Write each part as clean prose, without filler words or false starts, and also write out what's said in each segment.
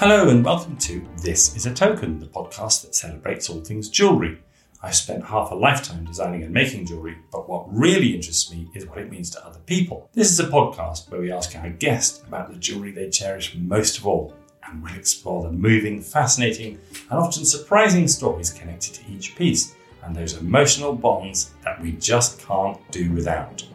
Hello and welcome to This is a Token, the podcast that celebrates all things jewellery. I've spent half a lifetime designing and making jewellery, but what really interests me is what it means to other people. This is a podcast where we ask our guests about the jewellery they cherish most of all, and we'll explore the moving, fascinating, and often surprising stories connected to each piece, and those emotional bonds that we just can't do without.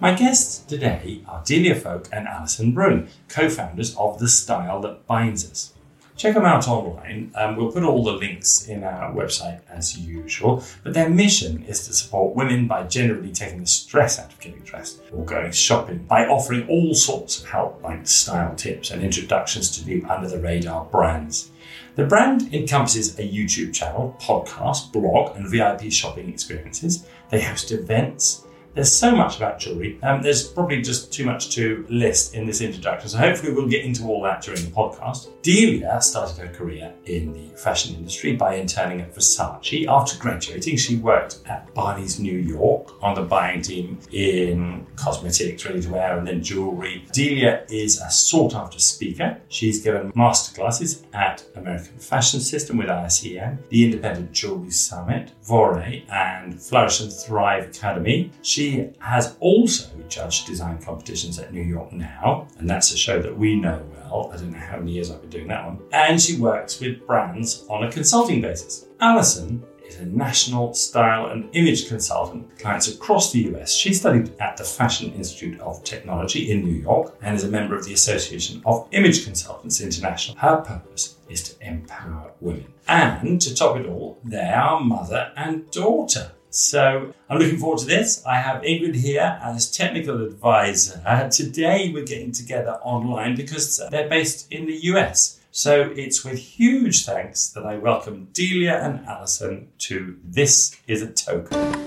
My guests today are Delia Folk and Alison Bruin, co-founders of The Style That Binds Us. Check them out online. We'll put all the links in our website as usual, but their mission is to support women by generally taking the stress out of getting dressed or going shopping by offering all sorts of help like style tips and introductions to new under-the-radar brands. The brand encompasses a YouTube channel, podcast, blog and VIP shopping experiences. They host events. There's so much about jewellery, there's probably just too much to list in this introduction, so hopefully we'll get into all that during the podcast. Delia started her career in the fashion industry by interning at Versace. After graduating, she worked at Barneys New York on the buying team in cosmetics, ready-to-wear, and then jewellery. Delia is a sought-after speaker. She's given masterclasses at American Fashion System with ICM, the Independent Jewelry Summit, Vore, and Flourish and Thrive Academy. She has also judged design competitions at New York Now, and that's a show that we know well. I don't know how many years I've been doing that one. And she works with brands on a consulting basis. Alison is a national style and image consultant with clients across the US. She studied at the Fashion Institute of Technology in New York and is a member of the Association of Image Consultants International. Her purpose is to empower women. And to top it all, they are mother and daughter. So I'm looking forward to this. I have Ingrid here as technical advisor. Today we're getting together online because they're based in the US. So it's with huge thanks that I welcome Delia and Alison to This is a Token.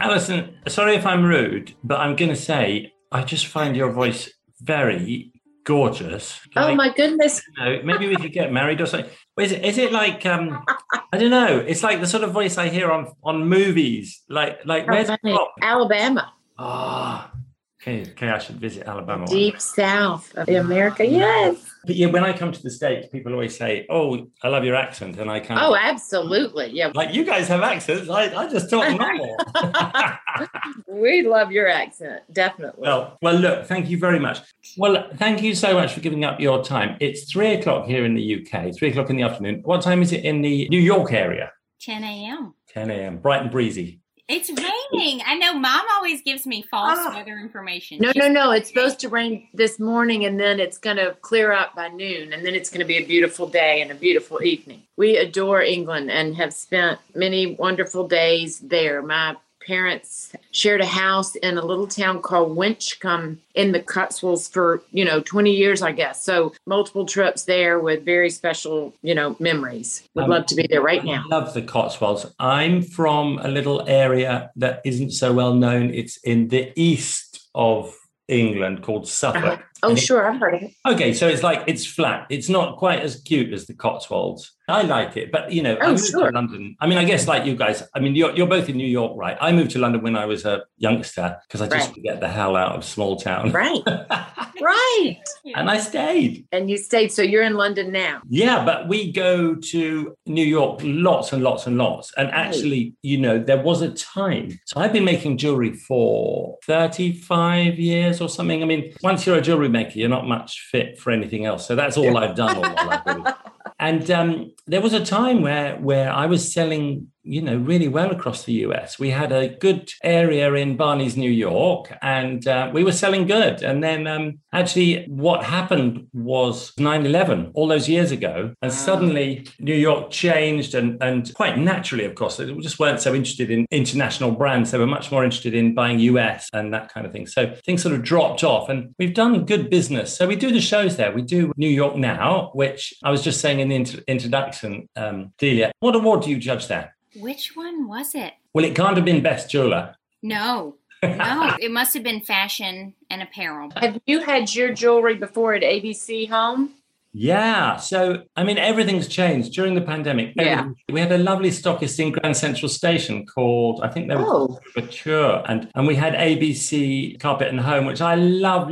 Alison, sorry if I'm rude, but I'm going to say I just find your voice very gorgeous. Like, oh my goodness! You know, maybe we could get married or something. Is it like I don't know? It's like the sort of voice I hear on movies. Like where's Alabama? Ah, okay. I should visit Alabama. Deep south of America, yes. But yeah, when I come to the States, people always say, "Oh, I love your accent," and I kind of, oh, absolutely, yeah. Like you guys have accents. I just talk normal. We love your accent, definitely. Well, look, thank you very much. Well, thank you so much for giving up your time. It's 3 o'clock here in the UK. 3 o'clock in the afternoon. What time is it in the New York area? 10 a.m. 10 a.m. Bright and breezy. It's raining. I know Mom always gives me false weather information. No. It's supposed to rain this morning and then it's going to clear up by noon and then it's going to be a beautiful day and a beautiful evening. We adore England and have spent many wonderful days there. My parents shared a house in a little town called Winchcombe in the Cotswolds for, 20 years, I guess. So multiple trips there with very special, memories. Would love to be there right now. I love the Cotswolds. I'm from a little area that isn't so well known. It's in the east of England called Suffolk. Uh-huh. Oh, sure. I've heard of it. Okay. So it's like, it's flat. It's not quite as cute as the Cotswolds. I like it, but I moved to London. I mean, I guess like you guys, I mean, you're both in New York, right? I moved to London when I was a youngster because I just wanted to get the hell out of small town. Right. Right. And I stayed. And you stayed. So you're in London now. Yeah. But we go to New York lots and lots and lots. And actually, there was a time. So I've been making jewelry for 35 years or something. I mean, once you're a jewelry maker, you're not much fit for anything else. So that's all I've done all my life. And there was a time where I was selling, really well across the US. We had a good area in Barneys, New York, and we were selling good. And then actually what happened was 9/11 all those years ago. And suddenly New York changed and quite naturally, of course, they just weren't so interested in international brands. They were much more interested in buying US and that kind of thing. So things sort of dropped off and we've done good business. So we do the shows there. We do New York Now, which I was just saying in the introduction, Delia, what award do you judge there? Which one was it? Well, it can't have been Best Jeweler. No. No, it must have been fashion and apparel. Have you had your jewelry before at ABC Home? Yeah. So, I mean, everything's changed during the pandemic. Yeah. We had a lovely stockist in Grand Central Station called, I think they were Mature. And we had ABC Carpet and Home, which I love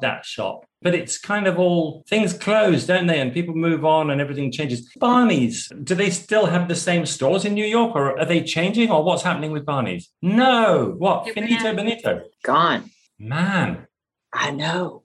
that shop. But it's kind of all, things close, don't they? And people move on and everything changes. Barneys, do they still have the same stores in New York, or are they changing, or what's happening with Barneys? No. What? Finito Benito. Gone. Man. I know.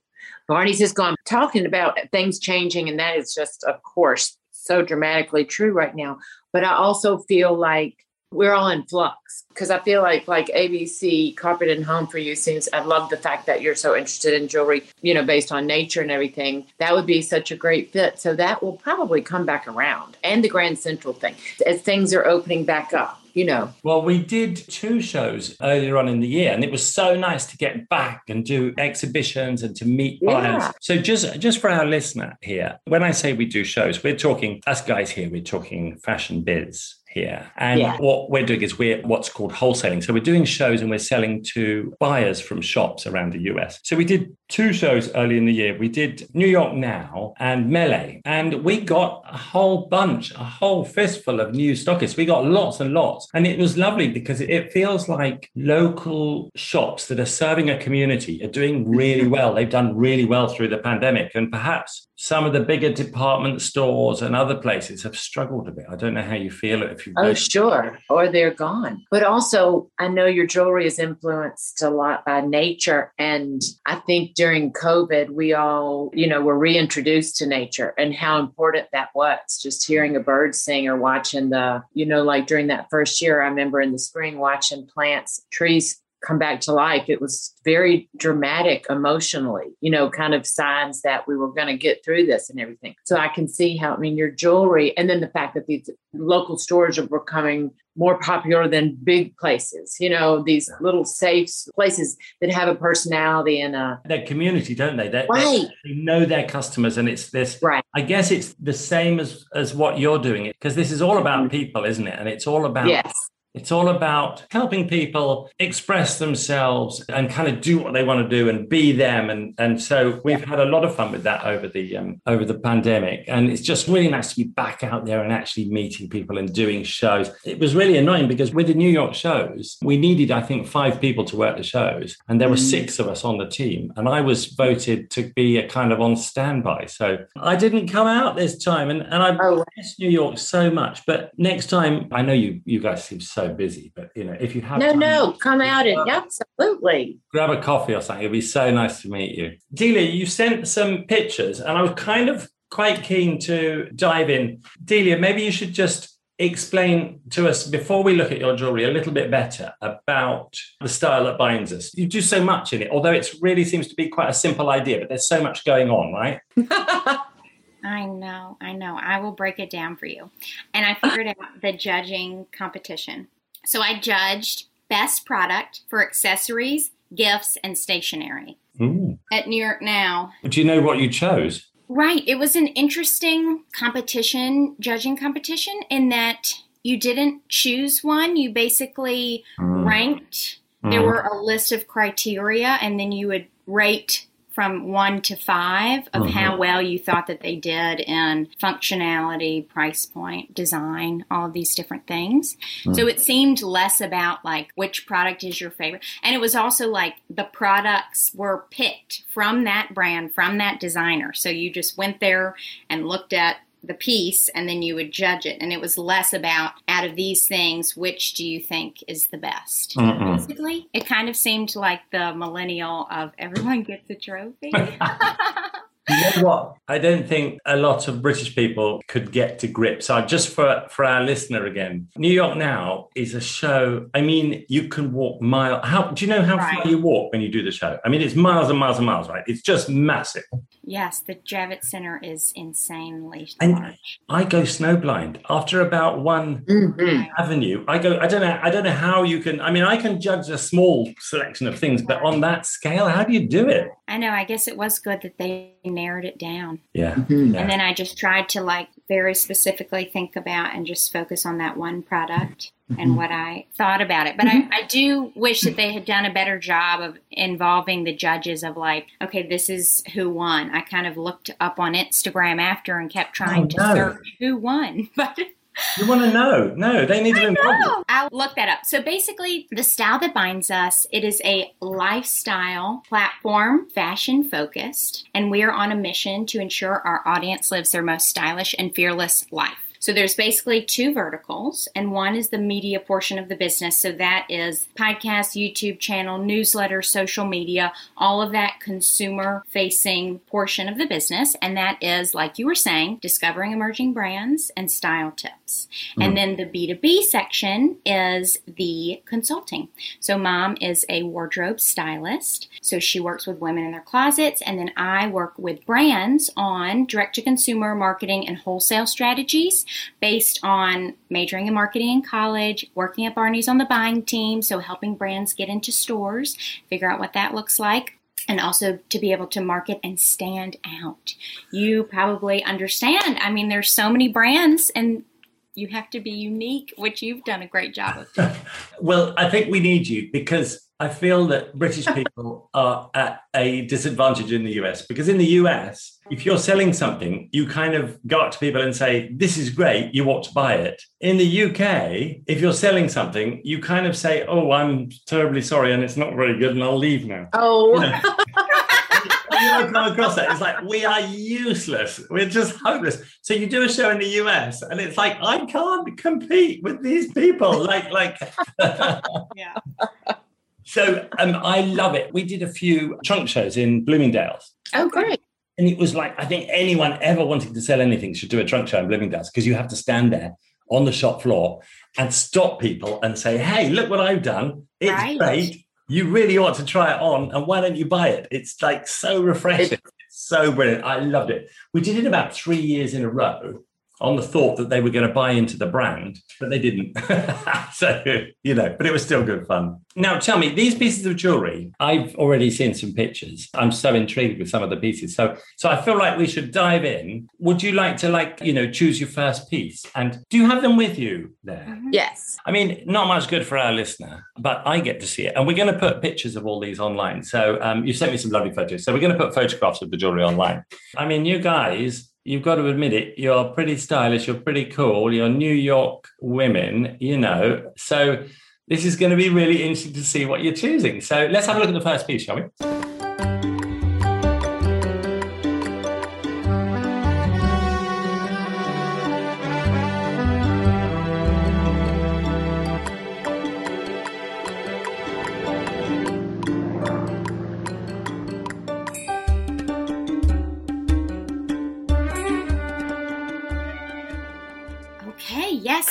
Barneys is gone. Talking about things changing, and that is just, of course, so dramatically true right now. But I also feel like we're all in flux, because I feel like ABC Carpet and Home for you seems, I love the fact that you're so interested in jewelry, you know, based on nature and everything. That would be such a great fit. So that will probably come back around. And the Grand Central thing, as things are opening back up. You know. Well, we did two shows earlier on in the year, and it was so nice to get back and do exhibitions and to meet buyers. So just for our listener here, when I say we do shows, we're talking, us guys here, we're talking fashion biz here. And what we're doing is we're what's called wholesaling. So we're doing shows and we're selling to buyers from shops around the US. So we did two shows early in the year. We did New York Now and Melee. And we got a whole bunch, a whole fistful of new stockists. We got lots and lots. And it was lovely because it feels like local shops that are serving a community are doing really well. They've done really well through the pandemic. And perhaps some of the bigger department stores and other places have struggled a bit. I don't know how you feel if you... Oh, sure. Or they're gone. But also, I know your jewelry is influenced a lot by nature. And I think during COVID, we all, you know, were reintroduced to nature and how important that was. Just hearing a bird sing or watching the, you know, like during that first year, I remember in the spring watching plants, trees come back to life. It was very dramatic emotionally, you know, kind of signs that we were going to get through this and everything. So I can see how, I mean, your jewelry, and then the fact that these local stores are becoming more popular than big places, you know, these little safe places that have a personality and a... Their community, don't they? They know their customers, and it's this... Right. I guess it's the same as what you're doing, because this is all about people, isn't it? And it's all about... Yes. It's all about helping people express themselves and kind of do what they want to do and be them. And so we've had a lot of fun with that over the pandemic. And it's just really nice to be back out there and actually meeting people and doing shows. It was really annoying because with the New York shows, we needed, I think, 5 people to work the shows. And there were 6 of us on the team. And I was voted to be a kind of on standby. So I didn't come out this time. And I miss New York so much. But next time, I know you guys seem so busy, but you know, if you have come out and absolutely grab a coffee or something. It'd be so nice to meet you. Delia, you sent some pictures and I was kind of quite keen to dive in. Delia, maybe you should just explain to us, before we look at your jewelry, a little bit better about The Style That Binds Us. You do so much in it, although it really seems to be quite a simple idea, but there's so much going on, right? I know. I will break it down for you. And I figured out the judging competition. So I judged best product for accessories, gifts, and stationery at New York Now. Do you know what you chose? Right. It was an interesting competition, judging competition, in that you didn't choose one. You basically ranked. There were a list of criteria, and then you would rate from 1 to 5 of how well you thought that they did in functionality, price point, design, all of these different things. So it seemed less about like which product is your favorite. And it was also like the products were picked from that brand, from that designer. So you just went there and looked at the piece and then you would judge it. And it was less about, out of these things, which do you think is the best? Basically, it kind of seemed like the millennial of everyone gets a trophy. You know what? I don't think a lot of British people could get to grips. So just for our listener again, New York Now is a show. I mean, you can walk miles. Do you know how far you walk when you do the show? I mean, it's miles and miles and miles, right? It's just massive. Yes, the Javits Center is insanely large. I go snowblind after about one avenue. I don't know how you can. I mean, I can judge a small selection of things, but on that scale, how do you do it? I know. I guess it was good that they narrowed it down. Yeah. Mm-hmm. And then I just tried to like very specifically think about and just focus on that one product and what I thought about it. But I do wish that they had done a better job of involving the judges of like, okay, this is who won. I kind of looked up on Instagram after and kept trying to search who won. But you want to know. No, they need to know. I'll look that up. So basically, The Style That Binds Us, it is a lifestyle platform, fashion-focused, and we are on a mission to ensure our audience lives their most stylish and fearless life. So there's basically two verticals, and one is the media portion of the business. So that is podcast, YouTube channel, newsletter, social media, all of that consumer-facing portion of the business. And that is, like you were saying, discovering emerging brands and style tips. Mm-hmm. And then the B2B section is the consulting. So Mom is a wardrobe stylist. So she works with women in their closets. And then I work with brands on direct-to-consumer marketing and wholesale strategies, based on majoring in marketing in college, working at Barneys on the buying team, so helping brands get into stores, figure out what that looks like, and also to be able to market and stand out. You probably understand. I mean, there's so many brands, and you have to be unique, which you've done a great job of doing. Well, I think we need you because I feel that British people are at a disadvantage in the US, because in the US, if you're selling something, you kind of go up to people and say, this is great, you ought to buy it. In the UK, if you're selling something, you kind of say, oh, I'm terribly sorry and it's not very good and I'll leave now. Oh, you know? You come across that. It's like, we are useless. We're just hopeless. So you do a show in the US and it's like, I can't compete with these people. Like, yeah. So I love it. We did a few trunk shows in Bloomingdale's. Oh, great. And it was like, I think anyone ever wanting to sell anything should do a trunk show in Bloomingdale's, because you have to stand there on the shop floor and stop people and say, hey, look what I've done. It's great. You really ought to try it on, and why don't you buy it? It's like so refreshing. It's so brilliant. I loved it. We did it about 3 years in a row on the thought that they were going to buy into the brand, but they didn't. So, you know, but it was still good fun. Now, tell me, these pieces of jewellery, I've already seen some pictures. I'm so intrigued with some of the pieces. So I feel like we should dive in. Would you like to, choose your first piece? And do you have them with you there? Yes. I mean, not much good for our listener, but I get to see it. And we're going to put pictures of all these online. So you sent me some lovely photos. So we're going to put photographs of the jewellery online. I mean, you guys, you've got to admit it, you're pretty stylish, you're pretty cool, you're New York women, you know. So this is going to be really interesting to see what you're choosing. So let's have a look at the first piece, shall we?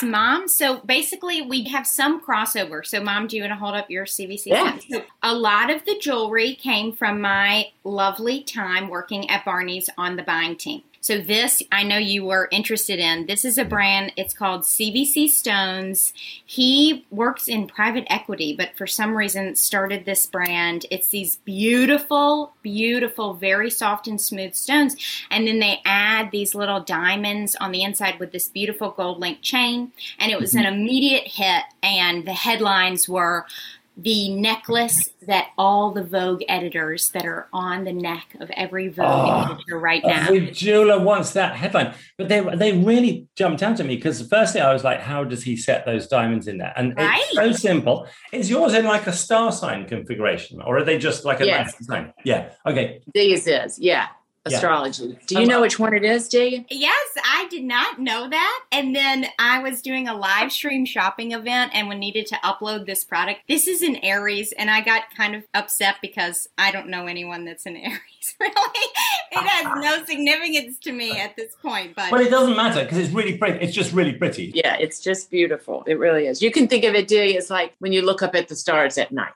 Mom, so basically we have some crossover. So Mom, do you want to hold up your CBC? Yeah. So a lot of the jewelry came from my lovely time working at Barneys on the buying team. So this, I know you were interested in. This is a brand, it's called CBC Stones. He works in private equity, but for some reason started this brand. It's these beautiful, beautiful, very soft and smooth stones. And then they add these little diamonds on the inside with this beautiful gold link chain. And it was an immediate hit. And the headlines were, the necklace that all the Vogue editors that are on the neck of every Vogue editor right now. Every jeweler wants that headline. But they really jumped out at me, because firstly I was like, how does he set those diamonds in there? And it's so simple. Is yours in like a star sign configuration, or are they just like a nice sign? Yeah. Okay. These is, astrology. Do you know which one it is, Delia? Yes, I did not know that. And then I was doing a live stream shopping event and we needed to upload this product. This is an Aries, and I got kind of upset because I don't know anyone that's an Aries, really. It has no significance to me at this point. But it doesn't matter because it's really pretty. It's just really pretty. Yeah, it's just beautiful. It really is. You can think of it, Delia, as like when you look up at the stars at night.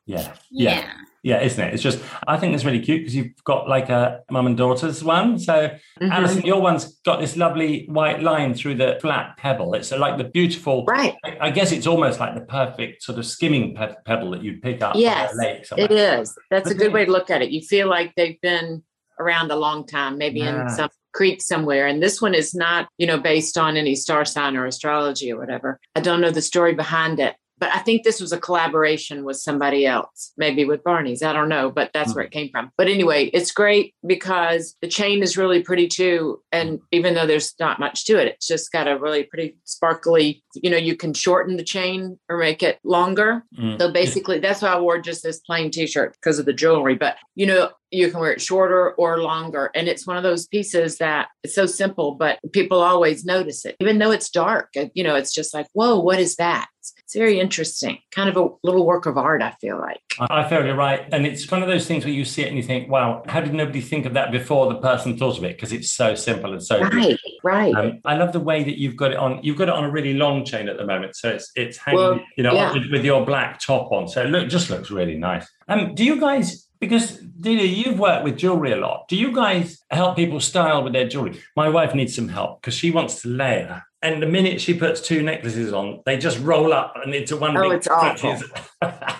Yeah. Yeah, isn't it? It's just, I think it's really cute because you've got like a mum and daughter's one. So, mm-hmm. Alison, your one's got this lovely white line through the flat pebble. It's like the beautiful, right? I guess it's almost like the perfect sort of skimming pebble that you pick up. Yes, at a lake somewhere. It is. That's a good way to look at it. You feel like they've been around a long time, maybe in some creek somewhere. And this one is not, you know, based on any star sign or astrology or whatever. I don't know the story behind it. But I think this was a collaboration with somebody else, maybe with Barneys. I don't know, but that's where it came from. But anyway, it's great because the chain is really pretty too. And even though there's not much to it, it's just got a really pretty sparkly, you know, you can shorten the chain or make it longer. Mm. So basically that's why I wore just this plain t-shirt because of the jewelry. But, you know, you can wear it shorter or longer. And it's one of those pieces that it's so simple, but people always notice it. Even though it's dark, you know, it's just like, whoa, what is that? It's very interesting, kind of a little work of art, I feel like. I feel you're right. And it's one of those things where you see it and you think, wow, how did nobody think of that before the person thought of it? Because it's so simple and so beautiful. Right. I love the way that you've got it on. You've got it on a really long chain at the moment. So it's hanging, with your black top on. So it just looks really nice. Do you guys... Because, Delia, you've worked with jewellery a lot. Do you guys help people style with their jewellery? My wife needs some help because she wants to layer. And the minute she puts two necklaces on, they just roll up and into one. Oh, it's awful.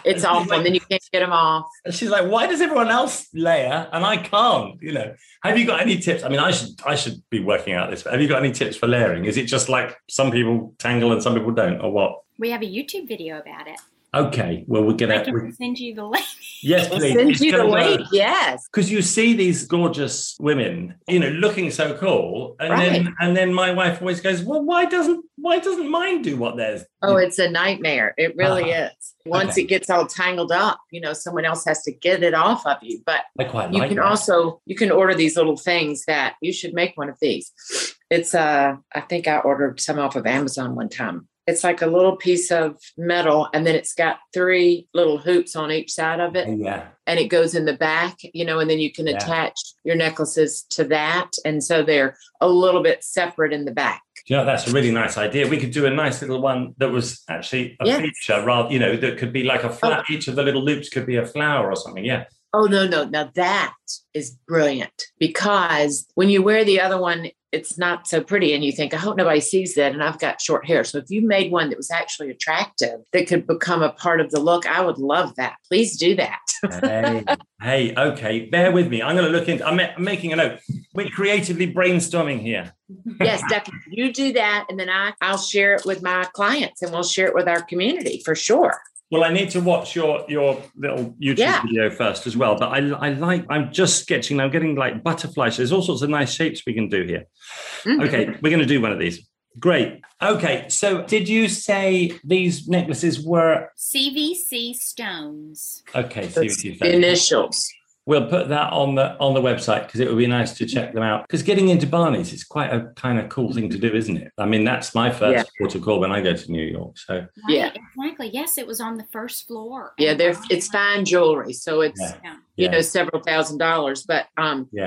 It's awful. Like, and then you can't get them off. She's like, why does everyone else layer and I can't? You know, have you got any tips? I mean, I should be working out this, but have you got any tips for layering? Is it just like some people tangle and some people don't, or what? We have a YouTube video about it. Okay, well, we're going to send you the link. Yes, please. Send you the link, yes. Because you see these gorgeous women, you know, looking so cool. And then my wife always goes, well, why doesn't mine do what theirs? Oh, it's a nightmare. It really is. Once it gets all tangled up, you know, someone else has to get it off of you. But you can order these little things that you should make one of these. It's, I think I ordered some off of Amazon one time. It's like a little piece of metal, and then it's got three little hoops on each side of it. Yeah. And it goes in the back, you know, and then you can attach your necklaces to that. And so they're a little bit separate in the back. You know, that's a really nice idea. We could do a nice little one that was actually a feature rather, you know, that could be like a flower. Each of the little loops could be a flower or something. Yeah. Oh, no. Now that is brilliant, because when you wear the other one, it's not so pretty. And you think, I hope nobody sees that. And I've got short hair. So if you made one that was actually attractive, that could become a part of the look, I would love that. Please do that. Hey, okay. Bear with me. I'm going to look into, I'm making a note. We're creatively brainstorming here. Yes, definitely. You do that. And then I'll share it with my clients, and we'll share it with our community for sure. Well, I need to watch your little YouTube video first as well. But I'm just sketching. I'm getting like butterflies. There's all sorts of nice shapes we can do here. Mm-hmm. Okay, we're going to do one of these. Great. Okay, so did you say these necklaces were? CBC Stones. Okay, CBC Stones. Initials. We'll put that on the website because it would be nice to check them out. Because getting into Barneys is quite a kind of cool thing to do, isn't it? I mean, that's my first port of call when I go to New York. So right, yeah, exactly. Yes, it was on the first floor. Yeah, it's fine jewelry, so it's you know several $1,000, but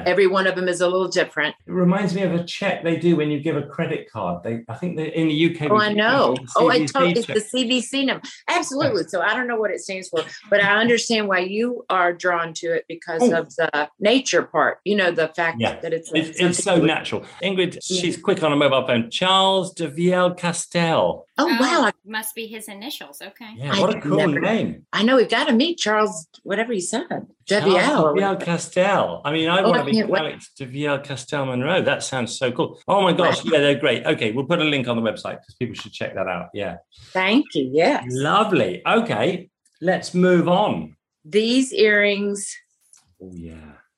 every one of them is a little different. It reminds me of a check they do when you give a credit card. I think they're in the UK. Oh, I know. Oh, I told it's the CVC number. Absolutely. So I don't know what it stands for, but I understand why you are drawn to it because of the nature part, you know, the fact that it's so natural. Ingrid, she's quick on a mobile phone. Charles de Vielle Castel. Oh, wow. Must be his initials. Okay. Yeah, what a cool name. I know, we've got to meet Charles, whatever he said. Devielle Castel. I mean, I want to be Alex Devielle Castel Monroe. That sounds so cool. Oh, my gosh. Yeah, they're great. Okay, we'll put a link on the website because people should check that out. Yeah. Thank you. Yes. Lovely. Okay, let's move on. These earrings... Oh, yeah,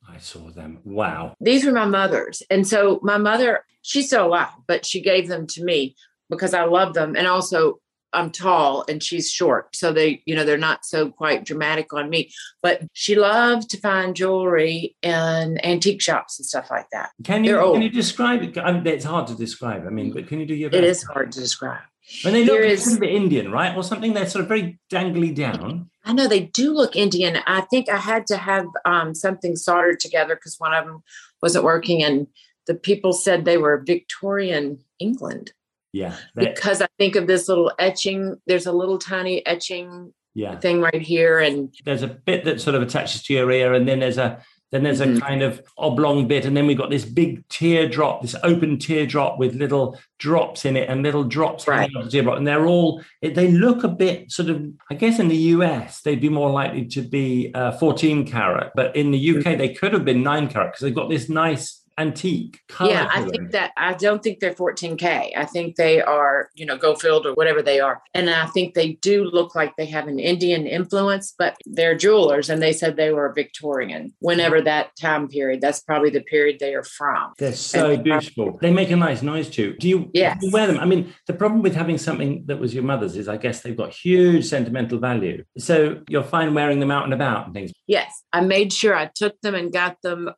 I saw them. Wow. These were my mother's. And so my mother, she's still alive, but she gave them to me because I love them. And also I'm tall and she's short. So they, you know, they're not so quite dramatic on me, but she loved to find jewelry in antique shops and stuff like that. Can you describe it? I mean, it's hard to describe. I mean, but can you do your best? It is hard to describe. When they look a bit Indian, right? Or something, they're sort of very dangly down. I know they do look Indian. I think I had to have something soldered together because one of them wasn't working. And the people said they were Victorian England. Yeah. Because I think of this little etching. There's a little tiny etching thing right here. And there's a bit that sort of attaches to your ear, and then there's a a kind of oblong bit, and then we've got this big teardrop, this open teardrop with little drops in it and little drops coming out of the teardrop. And they're all, they look a bit sort of, I guess in the US, they'd be more likely to be 14 carat, but in the UK, they could have been 9 carat because they've got this nice antique color. Yeah, I think that, I don't think they're 14K. I think they are, you know, Goldfield or whatever they are. And I think they do look like they have an Indian influence, but they're jewelers, and they said they were Victorian, whenever that time period, that's probably the period they are from. They're so beautiful. They make a nice noise too. Do you wear them? I mean, the problem with having something that was your mother's is I guess they've got huge sentimental value. So you're fine wearing them out and about and things. Yes. I made sure I took them and got them,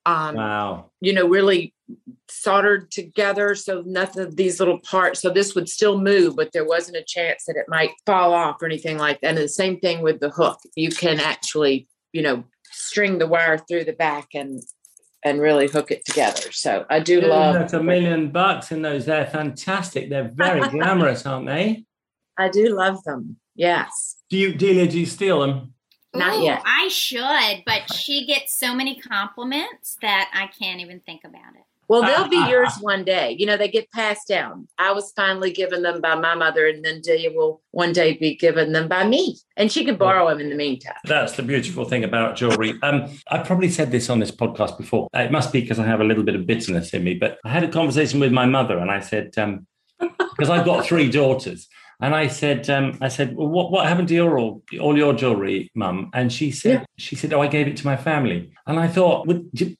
you know, really soldered together. So nothing of these little parts. So this would still move, but there wasn't a chance that it might fall off or anything like that. And the same thing with the hook. You can actually, you know, string the wire through the back and really hook it together. So I do love. That's $1 million in those. They're fantastic. They're very glamorous, aren't they? I do love them. Yes. Do you, Delia, do you steal them? Not yet. I should, but she gets so many compliments that I can't even think about it. Well, they'll be yours one day. You know, they get passed down. I was finally given them by my mother, and then Delia will one day be given them by me. And she can borrow them in the meantime. That's the beautiful thing about jewelry. I probably said this on this podcast before. It must be because I have a little bit of bitterness in me, but I had a conversation with my mother, and I said, because I've got 3 daughters. And I said, well, what happened to your all your jewelry, Mum? And she said, oh, I gave it to my family. And I thought, and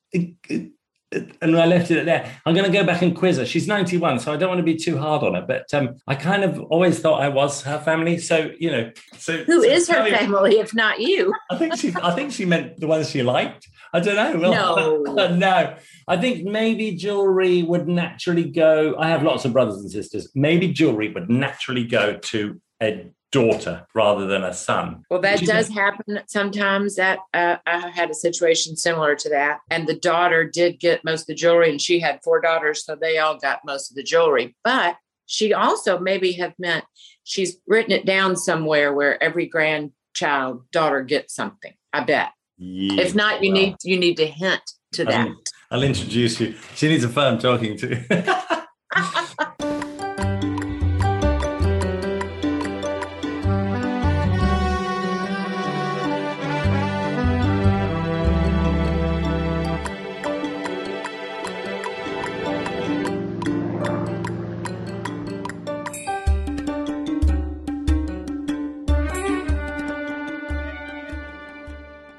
I left it there. I'm going to go back and quiz her. She's 91, so I don't want to be too hard on her. But I kind of always thought I was her family. So you know, is her family if not you? I think she meant the ones she liked. I don't know. Well, no. I think maybe jewelry would naturally go. I have lots of brothers and sisters. Maybe jewelry would naturally go to a daughter rather than a son. Well, that does happen sometimes. That I had a situation similar to that. And the daughter did get most of the jewelry, and she had 4 daughters, so they all got most of the jewelry. But she also maybe have meant she's written it down somewhere where every grandchild daughter gets something, I bet. Yeah, if not, you need to hint to that. I'll introduce you. She needs a firm talking to.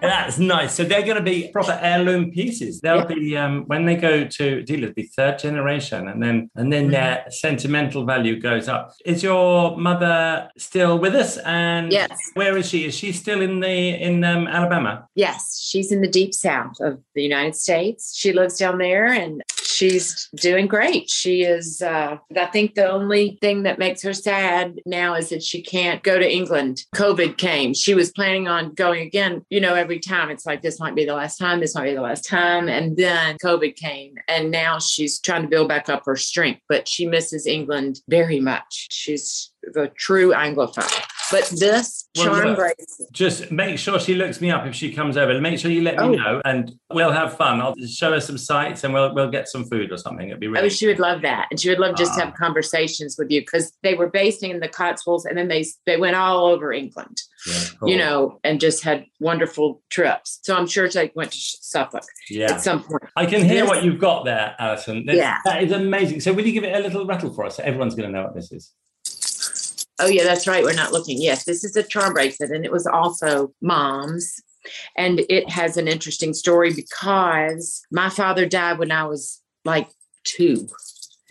That's nice. So they're going to be proper heirloom pieces. They'll be when they go to dealers, it'll be 3rd generation, and then their sentimental value goes up. Is your mother still with us? And yes. Where is she? Is she still in Alabama? Yes, she's in the deep south of the United States. She lives down there, and she's doing great. She is. I think the only thing that makes her sad now is that she can't go to England. COVID came. She was planning on going again. You know, every time it's like, this might be the last time. This might be the last time. And then COVID came, and now she's trying to build back up her strength. But she misses England very much. She's the true Anglophile. But this charm bracelet. Just make sure she looks me up if she comes over. Make sure you let me know, and we'll have fun. I'll show her some sights, and we'll get some food or something. It'd be really. Oh, she would love that, and she would love just to have conversations with you, because they were based in the Cotswolds, and then they went all over England, you know, and just had wonderful trips. So I'm sure they went to Suffolk at some point. I can hear what you've got there, Alison. That is amazing. So will you give it a little rattle for us? So everyone's going to know what this is. Oh, yeah, that's right. We're not looking. Yes, this is a charm bracelet, and it was also Mom's. And it has an interesting story because my father died when I was like 2.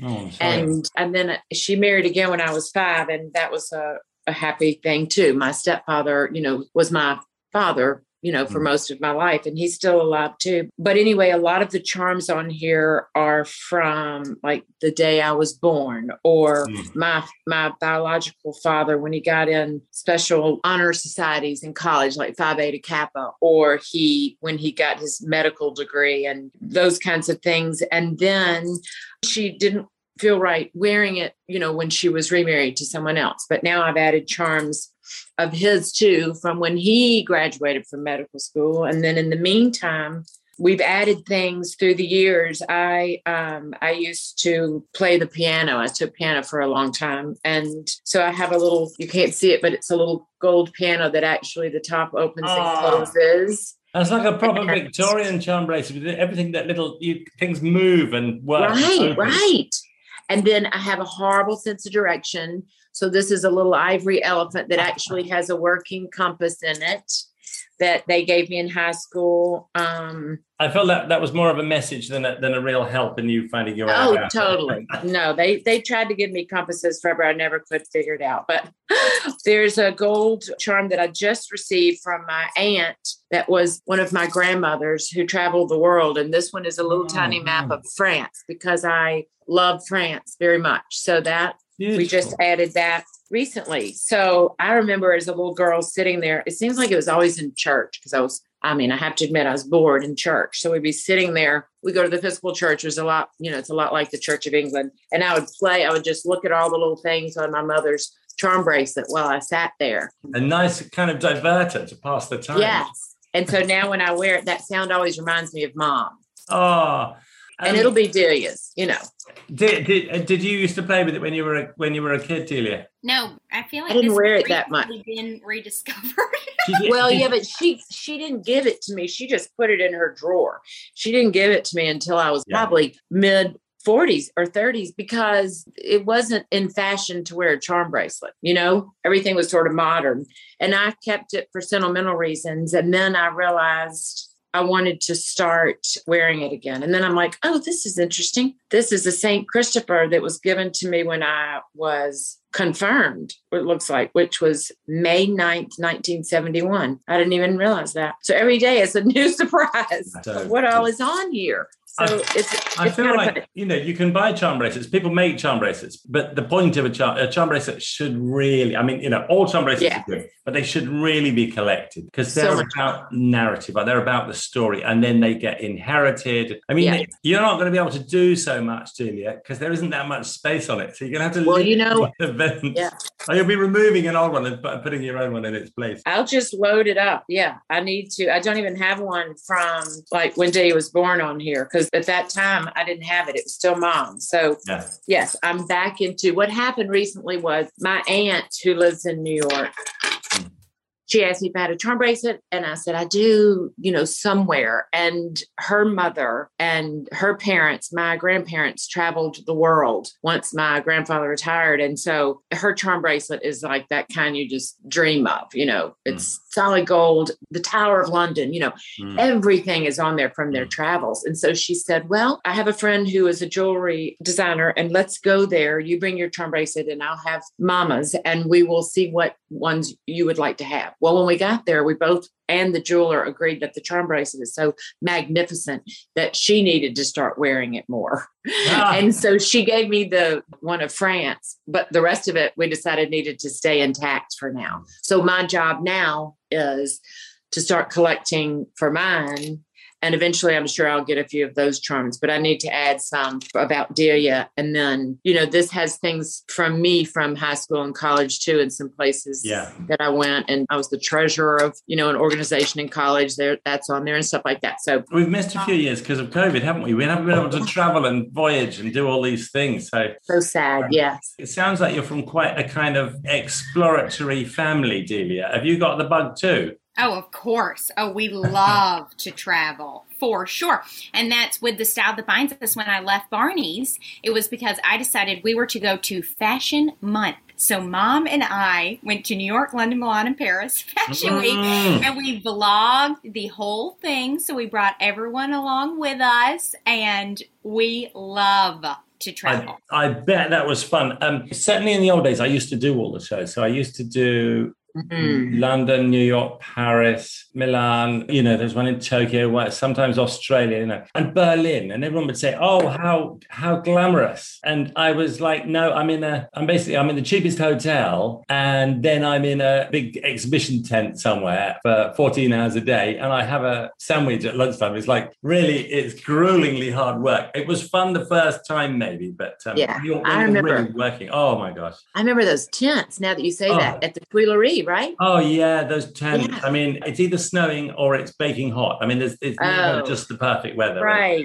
Oh, and then she married again when I was 5, and that was a happy thing, too. My stepfather, you know, was my father, you know, for most of my life, and he's still alive, too. But anyway, a lot of the charms on here are from like the day I was born, or my biological father when he got in special honor societies in college, like Phi Beta Kappa, or when he got his medical degree and those kinds of things. And then she didn't feel right wearing it, you know, when she was remarried to someone else. But now I've added charms of his too, from when he graduated from medical school. And then in the meantime, we've added things through the years. I used to play the piano. I took piano for a long time. And so I have a little, you can't see it, but it's a little gold piano that actually the top opens and closes. That's like a proper Victorian charm bracelet. Everything that things move and work. Right. And then I have a horrible sense of direction. So this is a little ivory elephant that actually has a working compass in it that they gave me in high school. I felt that was more of a message than a real help in you finding your way out. Oh, totally. No, they tried to give me compasses forever. I never could figure it out. But there's a gold charm that I just received from my aunt that was one of my grandmothers who traveled the world. And this one is a little tiny map of France because I love France very much. So that Beautiful. We just added that recently. So I remember as a little girl sitting there, it seems like it was always in church because I have to admit I was bored in church. So we'd be sitting there. We go to the Episcopal Church. There's a lot, it's a lot like the Church of England. And I would play. I would just look at all the little things on my mother's charm bracelet while I sat there. A nice kind of diverter to pass the time. Yes. And so now when I wear it, that sound always reminds me of Mom. Oh. And it'll be Delia's, Did you used to play with it when you were a kid, Delia? No, I feel like I didn't wear it that much. Been rediscovered. Well, yeah, but she didn't give it to me. She just put it in her drawer. She didn't give it to me until I was probably mid 40s or 30s because it wasn't in fashion to wear a charm bracelet. Everything was sort of modern, and I kept it for sentimental reasons. And then I realized I wanted to start wearing it again. And then I'm like, oh, this is interesting. This is a St. Christopher that was given to me when I was confirmed, it looks like, which was May 9th, 1971. I didn't even realize that. So every day it's a new surprise. What all is on here? So I feel like, you can buy charm bracelets. People make charm bracelets, but the point of a charm bracelet should really, all charm bracelets are good, but they should really be collected because they're about narrative, they're about the story, and then they get inherited. You're not going to be able to do so much, Delia, because there isn't that much space on it. So you're going to have to events. Yeah. Or you'll be removing an old one and putting your own one in its place. I'll just load it up. Yeah, I need to. I don't even have one from like when Delia was born on here because at that time I didn't have it. It was still Mom. So yes, I'm back into what happened recently was my aunt who lives in New York. She asked me if I had a charm bracelet and I said, I do, somewhere. And her mother and her parents, my grandparents, traveled the world once my grandfather retired. And so her charm bracelet is like that kind you just dream of, it's solid gold, the Tower of London, everything is on there from their travels. And so she said, well, I have a friend who is a jewelry designer and let's go there. You bring your charm bracelet and I'll have Mama's and we will see what ones you would like to have. Well, when we got there, we both and the jeweler agreed that the charm bracelet is so magnificent that she needed to start wearing it more. And so she gave me the one of France, but the rest of it we decided needed to stay intact for now. So my job now is to start collecting for mine. And eventually I'm sure I'll get a few of those charms, but I need to add some about Delia. And then, this has things from me from high school and college too, and some places that I went. And I was the treasurer of, an organization in college there that's on there and stuff like that. So we've missed a few years because of COVID, haven't we? We haven't been able to travel and voyage and do all these things. So sad. Yes. It sounds like you're from quite a kind of exploratory family, Delia. Have you got the bug too? Oh, of course. Oh, we love to travel for sure. And that's with The Style That Binds Us. When I left Barneys, it was because I decided we were to go to Fashion Month. So Mom and I went to New York, London, Milan, and Paris Fashion Week, and we vlogged the whole thing. So we brought everyone along with us, and we love to travel. I bet that was fun. Certainly in the old days, I used to do all the shows. So I used to do London, New York, Paris, Milan, there's one in Tokyo, sometimes Australia, and Berlin. And everyone would say, oh, how glamorous. And I was like, no, I'm in the cheapest hotel. And then I'm in a big exhibition tent somewhere for 14 hours a day. And I have a sandwich at lunchtime. It's like, really, it's gruelingly hard work. It was fun the first time, maybe, but you're really working. Oh my gosh. I remember those tents now that you say that at the Tuileries. Turkey, right? Oh, yeah, those tents. Yeah. I mean, it's either snowing or it's baking hot. I mean, it's just the perfect weather. Right.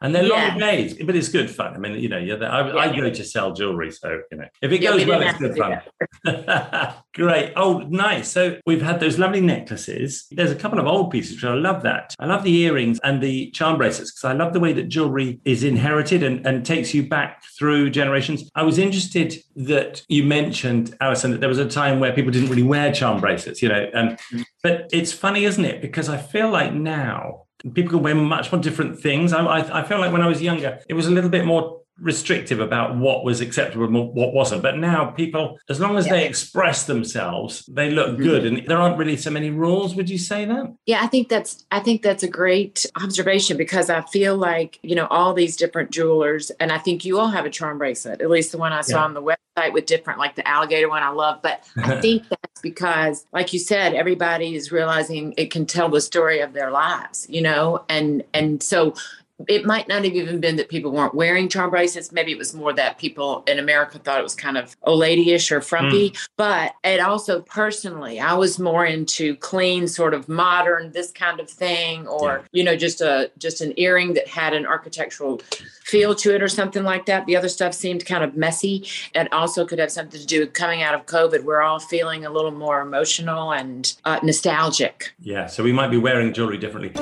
And they're long days, but it's good fun. I mean, you know, I go to sell jewellery. So, you know, if it goes well, it's good fun. Great. Oh, nice. So we've had those lovely necklaces. There's a couple of old pieces, which I love that. I love the earrings and the charm bracelets, because I love the way that jewellery is inherited and takes you back through generations. I was interested that you mentioned, Alison, that there was a time where people didn't really wear charm bracelets, you know. But it's funny, isn't it? Because I feel like now people can wear much more different things. I feel like when I was younger, it was a little bit more restrictive about what was acceptable and what wasn't. But now people, as long as they express themselves, they look good. And there aren't really so many rules. Would you say that? Yeah, I think that's a great observation, because I feel like, you know, all these different jewelers, and I think you all have a charm bracelet, at least the one I saw on the website with different, like the alligator one I love. But I think that's because, like you said, everybody is realizing it can tell the story of their lives, you know, and so it might not have even been that people weren't wearing charm bracelets. Maybe it was more that people in America thought it was kind of old lady-ish or frumpy. But it also, personally, I was more into clean, sort of modern, this kind of thing, or, you know, just an earring that had an architectural feel to it or something like that. The other stuff seemed kind of messy. It also could have something to do with coming out of COVID. We're all feeling a little more emotional and nostalgic. Yeah, so we might be wearing jewelry differently.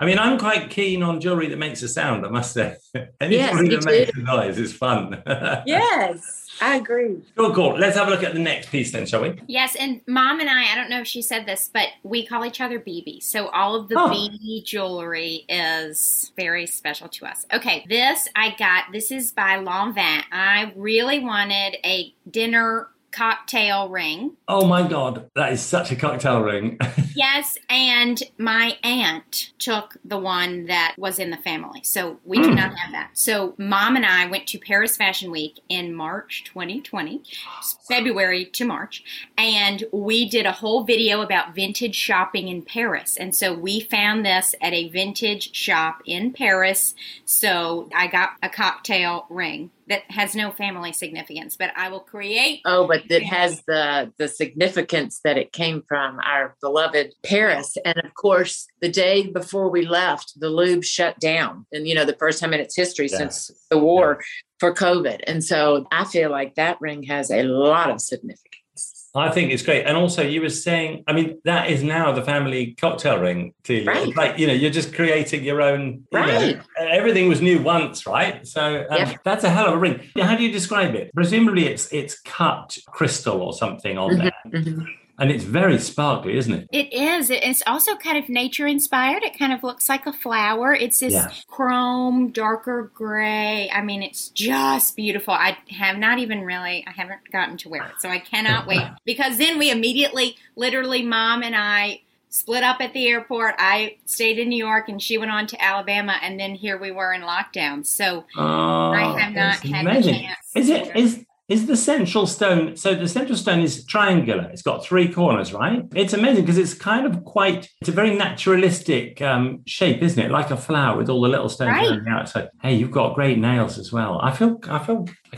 I mean, I'm quite keen on jewellery that makes a sound, I must say. Any jewellery that makes a noise is fun. Yes. I agree. Cool. Let's have a look at the next piece then, shall we? Yes, and Mom and I don't know if she said this, but we call each other BB. So all of the BB jewelry is very special to us. Okay, this is by Longvin. I really wanted a dinner cocktail ring. Oh my God, that is such a cocktail ring. Yes, and my aunt took the one that was in the family, so we do not have that. So Mom and I went to Paris Fashion Week in March 2020, February to March, and we did a whole video about vintage shopping in Paris, and so we found this at a vintage shop in Paris, so I got a cocktail ring. That has no family significance, but I will create. Oh, but it has the significance that it came from our beloved Paris. And of course, the day before we left, the Louvre shut down. And, you know, the first time in its history since the war for COVID. And so I feel like that ring has a lot of significance. I think it's great. And also you were saying, I mean, that is now the family cocktail ring, Delia. Right. Like, you know, you're just creating your own, right. You know, everything was new once, right? So that's a hell of a ring. How do you describe it? Presumably it's cut crystal or something on there. And it's very sparkly, isn't it? It is. It's also kind of nature-inspired. It kind of looks like a flower. It's this chrome, darker gray. I mean, it's just beautiful. I haven't gotten to wear it, so I cannot wait. Because then we immediately, literally, Mom and I split up at the airport. I stayed in New York, and she went on to Alabama, and then here we were in lockdown. So I have not had the chance. Is the central stone, so the central stone is triangular. It's got three corners, right? It's amazing because it's kind of it's a very naturalistic shape, isn't it? Like a flower with all the little stones around the outside. Hey, you've got great nails as well. I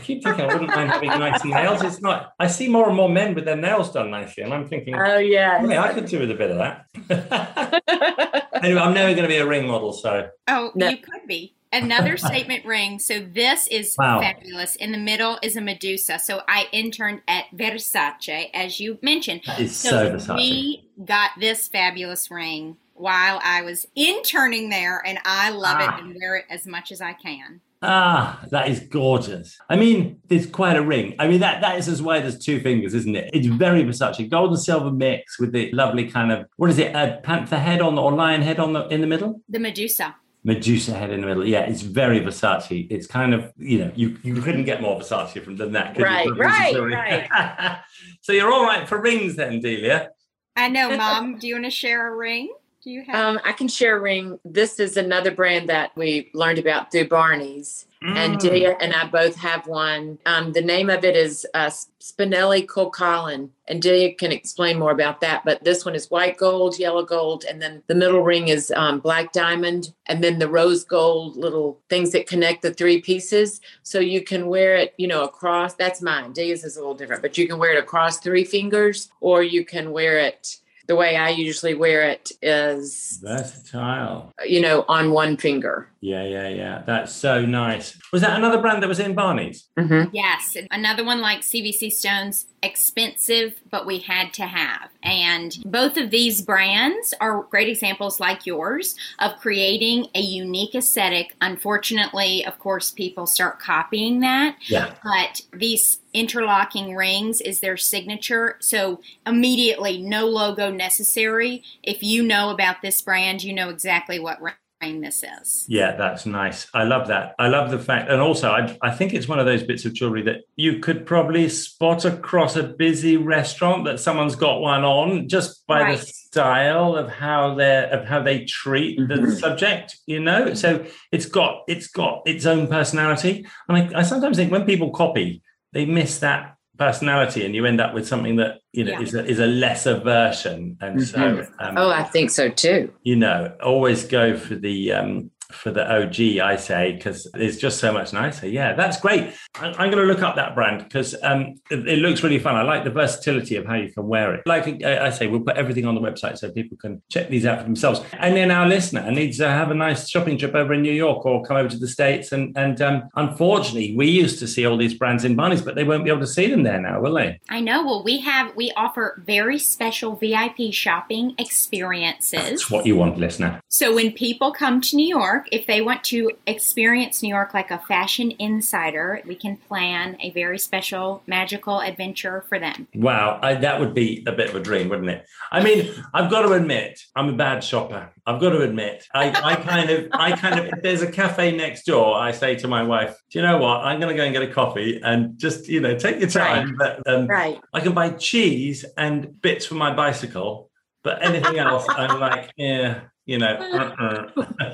keep thinking I wouldn't mind having nice nails. It's not, I see more and more men with their nails done nicely. And I'm thinking, I could do with a bit of that. Anyway, I'm never going to be a ring model, so. Oh, no. You could be. Another statement ring. So this is fabulous. In the middle is a Medusa. So I interned at Versace, as you mentioned. That is so Versace. We got this fabulous ring while I was interning there, and I love it and wear it as much as I can. Ah, that is gorgeous. I mean, there's quite a ring. I mean, that is as wide as two fingers, isn't it? It's very Versace. Gold and silver mix with the lovely kind of, what is it, a panther head on or lion head in the middle? The Medusa. Medusa head in the middle. Yeah, it's very Versace. It's kind of, you know, you couldn't get more Versace than that. Right. So you're all right for rings then, Delia. I know, Mom. Do you want to share a ring? do you have? I can share a ring. This is another brand that we learned about through Barneys. And Delia and I both have one. The name of it is Spinelli Kilcollin, and Delia can explain more about that. But this one is white gold, yellow gold, and then the middle ring is black diamond, and then the rose gold little things that connect the three pieces. So you can wear it, you know, across. That's mine. Delia's is a little different, but you can wear it across three fingers, or you can wear it. The way I usually wear it is versatile, you know, on one finger. Yeah. That's so nice. Was that another brand that was in Barneys? Mm-hmm. Yes. Another one like CBC Stones, expensive, but we had to have. And both of these brands are great examples like yours of creating a unique aesthetic. Unfortunately, of course, people start copying that. Yeah. But these interlocking rings is their signature. So immediately, no logo necessary. If you know about this brand, you know exactly what ring this is. Yeah, that's nice. I love that. I love the fact, and also I think it's one of those bits of jewelry that you could probably spot across a busy restaurant that someone's got one on just by the style of how they treat the subject, you know. So it's got its own personality, and I sometimes think when people copy, they miss that personality, and you end up with something that, you know, is a lesser version. And so I think so too, you know, always go for the OG, I say, because it's just so much nicer. Yeah, that's great. I'm going to look up that brand because it looks really fun. I like the versatility of how you can wear it. Like I say, we'll put everything on the website so people can check these out for themselves. And then our listener needs to have a nice shopping trip over in New York or come over to the States. And unfortunately, we used to see all these brands in Barneys, but they won't be able to see them there now, will they? I know. Well, we offer very special VIP shopping experiences. That's what you want, listener. So when people come to New York, if they want to experience New York like a fashion insider, we can plan a very special, magical adventure for them. Wow, that would be a bit of a dream, wouldn't it? I mean, I've got to admit, I'm a bad shopper. I've got to admit, I kind of, if there's a cafe next door, I say to my wife, do you know what? I'm going to go and get a coffee and just, you know, take your time. Right. But I can buy cheese and bits for my bicycle, but anything else, I'm like, yeah. You know,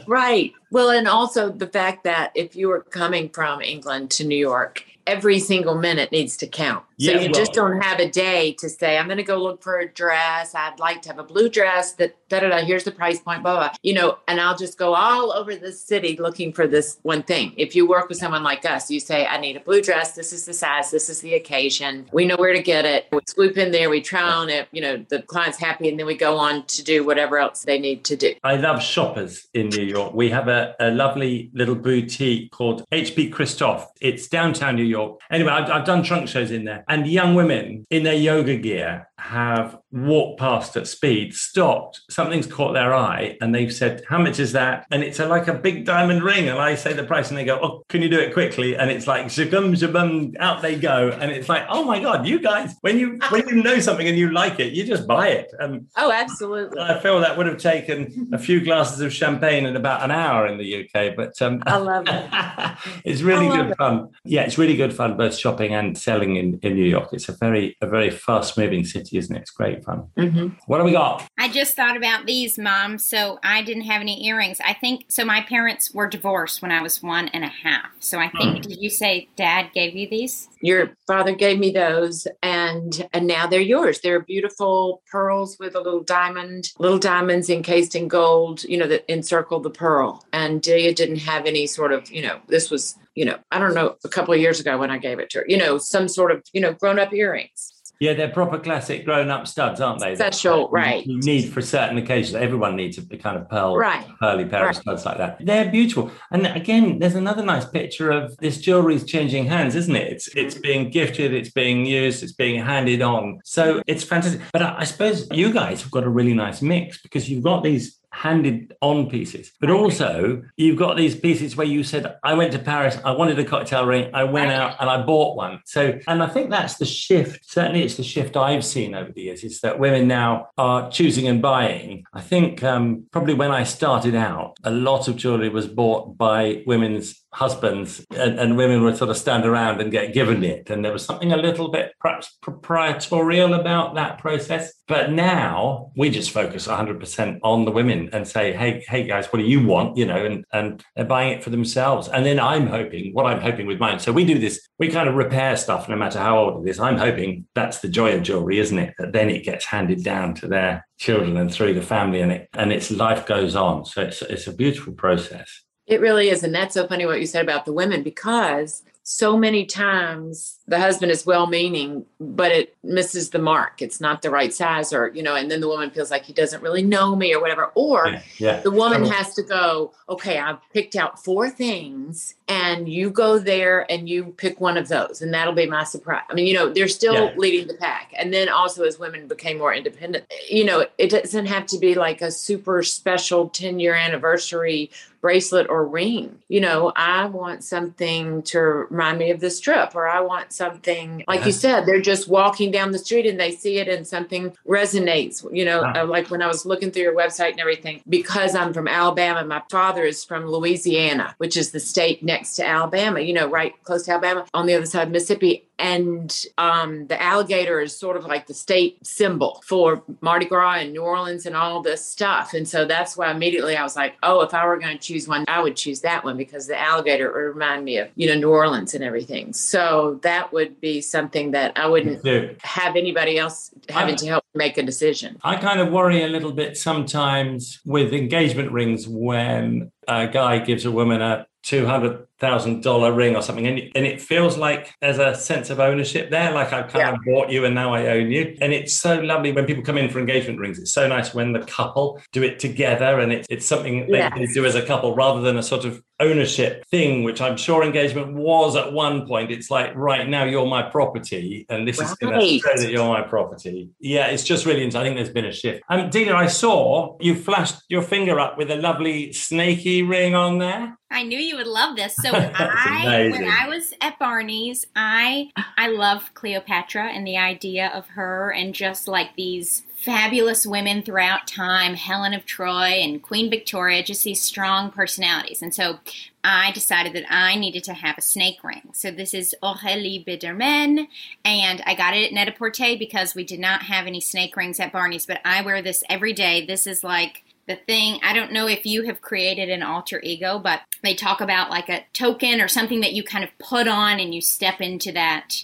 Right. Well, and also the fact that if you are coming from England to New York, every single minute needs to count. So yeah, you just don't have a day to say, I'm going to go look for a dress. I'd like to have a blue dress that here's the price point, blah, blah, you know, and I'll just go all over the city looking for this one thing. If you work with someone like us, you say, I need a blue dress. This is the size. This is the occasion. We know where to get it. We swoop in there. We try on it. You know, the client's happy. And then we go on to do whatever else they need to do. I love shoppers in New York. We have a lovely little boutique called H B Christophe. It's downtown New York. Anyway, I've done trunk shows in there. And young women in their yoga gear have walked past at speed, stopped, something's caught their eye, and they've said, how much is that? And it's like a big diamond ring. And I say the price and they go, oh, can you do it quickly? And it's like, shabum, shabum, out they go. And it's like, oh my God, you guys, when you know something and you like it, you just buy it. Oh, absolutely. I feel that would have taken a few glasses of champagne in about an hour in the UK. But I love it. It's really good fun. Yeah, it's really good fun, both shopping and selling in New York. It's a very fast-moving city, isn't it? It's great fun. Mm-hmm. What do we got? I just thought about these, Mom. So I didn't have any earrings. I think, so my parents were divorced when I was 1.5. So I think, did you say Dad gave you these? Your father gave me those, and now they're yours. They're beautiful pearls with a little diamonds encased in gold, you know, that encircle the pearl. And Delia didn't have any sort of, you know, this was, you know, I don't know, a couple of years ago when I gave it to her, you know, some sort of, you know, grown-up earrings. Yeah, they're proper classic grown-up studs, aren't they? Special, right. You need for certain occasions. Everyone needs a kind of pearly pair of studs like that. They're beautiful. And again, there's another nice picture of this jewelry's changing hands, isn't it? It's being gifted, it's being used, it's being handed on. So it's fantastic. But I suppose you guys have got a really nice mix because you've got these handed on pieces, but also you've got these pieces where you said, I went to Paris, I wanted a cocktail ring, I went out and I bought one. So, and I think that's the shift. Certainly it's the shift I've seen over the years, is that women now are choosing and buying. I think probably when I started out, a lot of jewelry was bought by women's husbands, and women would sort of stand around and get given it. And there was something a little bit perhaps proprietorial about that process. But now we just focus 100% on the women and say, hey guys, what do you want? You know, and they're buying it for themselves. And then I'm hoping with mine. So we do this, we kind of repair stuff no matter how old it is. I'm hoping that's the joy of jewelry, isn't it? That then it gets handed down to their children and through the family, and its life goes on. So it's a beautiful process. It really is. And that's so funny what you said about the women, because so many times the husband is well-meaning, but it misses the mark. It's not the right size, or, you know, and then the woman feels like he doesn't really know me or whatever. Or the woman has to go, okay, I've picked out 4 things and you go there and you pick one of those and that'll be my surprise. I mean, you know, they're still leading the pack. And then also as women became more independent, you know, it doesn't have to be like a super special 10-year anniversary bracelet or ring. You know, I want something to remind me of this trip, or I want something, like you said, they're just walking down the street and they see it and something resonates, you know, like when I was looking through your website and everything, because I'm from Alabama, my father is from Louisiana, which is the state next to Alabama, you know, right close to Alabama on the other side of Mississippi. And the alligator is sort of like the state symbol for Mardi Gras and New Orleans and all this stuff. And so that's why immediately I was like, oh, if I were going to choose one, I would choose that one, because the alligator would remind me of, you know, New Orleans and everything. So that would be something that I wouldn't have anybody else having to help make a decision. I kind of worry a little bit sometimes with engagement rings when a guy gives a woman a $200,000 ring or something, and it feels like there's a sense of ownership there, like I've kind of bought you and now I own you. And it's so lovely when people come in for engagement rings. It's so nice when the couple do it together, and it's something they can do as a couple rather than a sort of ownership thing, which I'm sure engagement was at one point. It's like, right now you're my property, and this is going to show that you're my property. Yeah, it's just really interesting. I think there's been a shift. Delia, I saw you flashed your finger up with a lovely snaky ring on there. I knew you would love this. So when I was at Barneys, I love Cleopatra and the idea of her, and just like these fabulous women throughout time, Helen of Troy and Queen Victoria, just these strong personalities. And so I decided that I needed to have a snake ring. So this is Aurélie Biderman, and I got it at Net-a-Porter because we did not have any snake rings at Barneys, but I wear this every day. This is like the thing. I don't know if you have created an alter ego, but they talk about like a token or something that you kind of put on and you step into that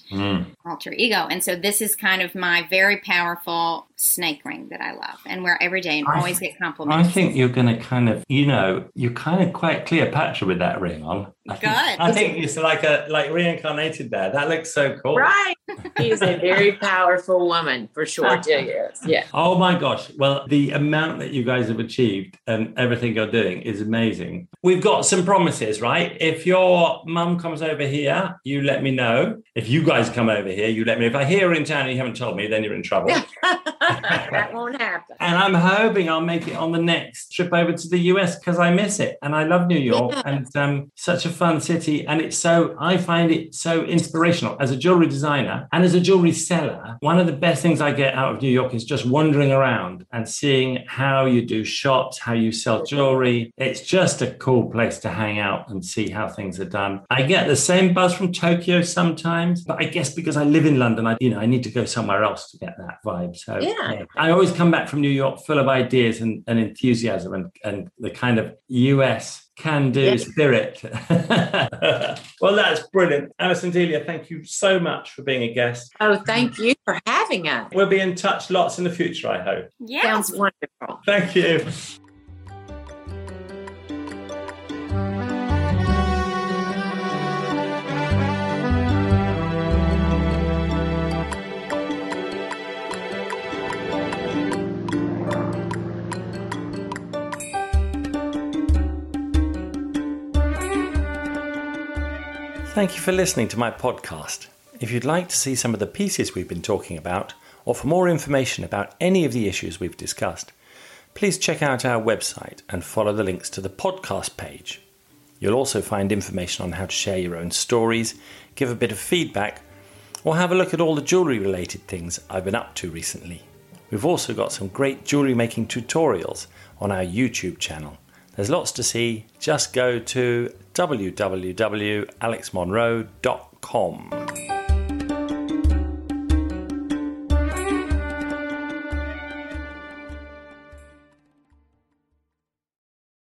alter ego. And so this is kind of my very powerful snake ring that I love and wear every day and always get compliments. I think you're going to kind of, you know, you're kind of quite Cleopatra with that ring on. I think it's like reincarnated there. That looks so cool. Right. She's a very powerful woman for sure. Yeah. Oh my gosh. Well, the amount that you guys have achieved and everything you're doing is amazing. We've got some promises, right? If your mum comes over here, you let me know. If you guys come over here, you let me know. If I hear her in town and you haven't told me, then you're in trouble. That won't happen. And I'm hoping I'll make it on the next trip over to the US, because I miss it and I love New York and such a fun city. And I find it so inspirational as a jewelry designer and as a jewelry seller. One of the best things I get out of New York is just wandering around and seeing how you do shops, how you sell jewelry. It's just a cool place to hang out and see how things are done. I get the same buzz from Tokyo sometimes, but I guess because I live in London, I need to go somewhere else to get that vibe. So yeah. I always come back from New York full of ideas and enthusiasm and the kind of US can-do spirit. Well, that's brilliant. Alison, Delia, thank you so much for being a guest. Oh, thank you for having us. We'll be in touch lots in the future, I hope. Yeah. Sounds wonderful. Thank you. Thank you for listening to my podcast. If you'd like to see some of the pieces we've been talking about, or for more information about any of the issues we've discussed, please check out our website and follow the links to the podcast page. You'll also find information on how to share your own stories, give a bit of feedback, or have a look at all the jewellery-related things I've been up to recently. We've also got some great jewellery-making tutorials on our YouTube channel. There's lots to see. Just go to www.alexmonroe.com.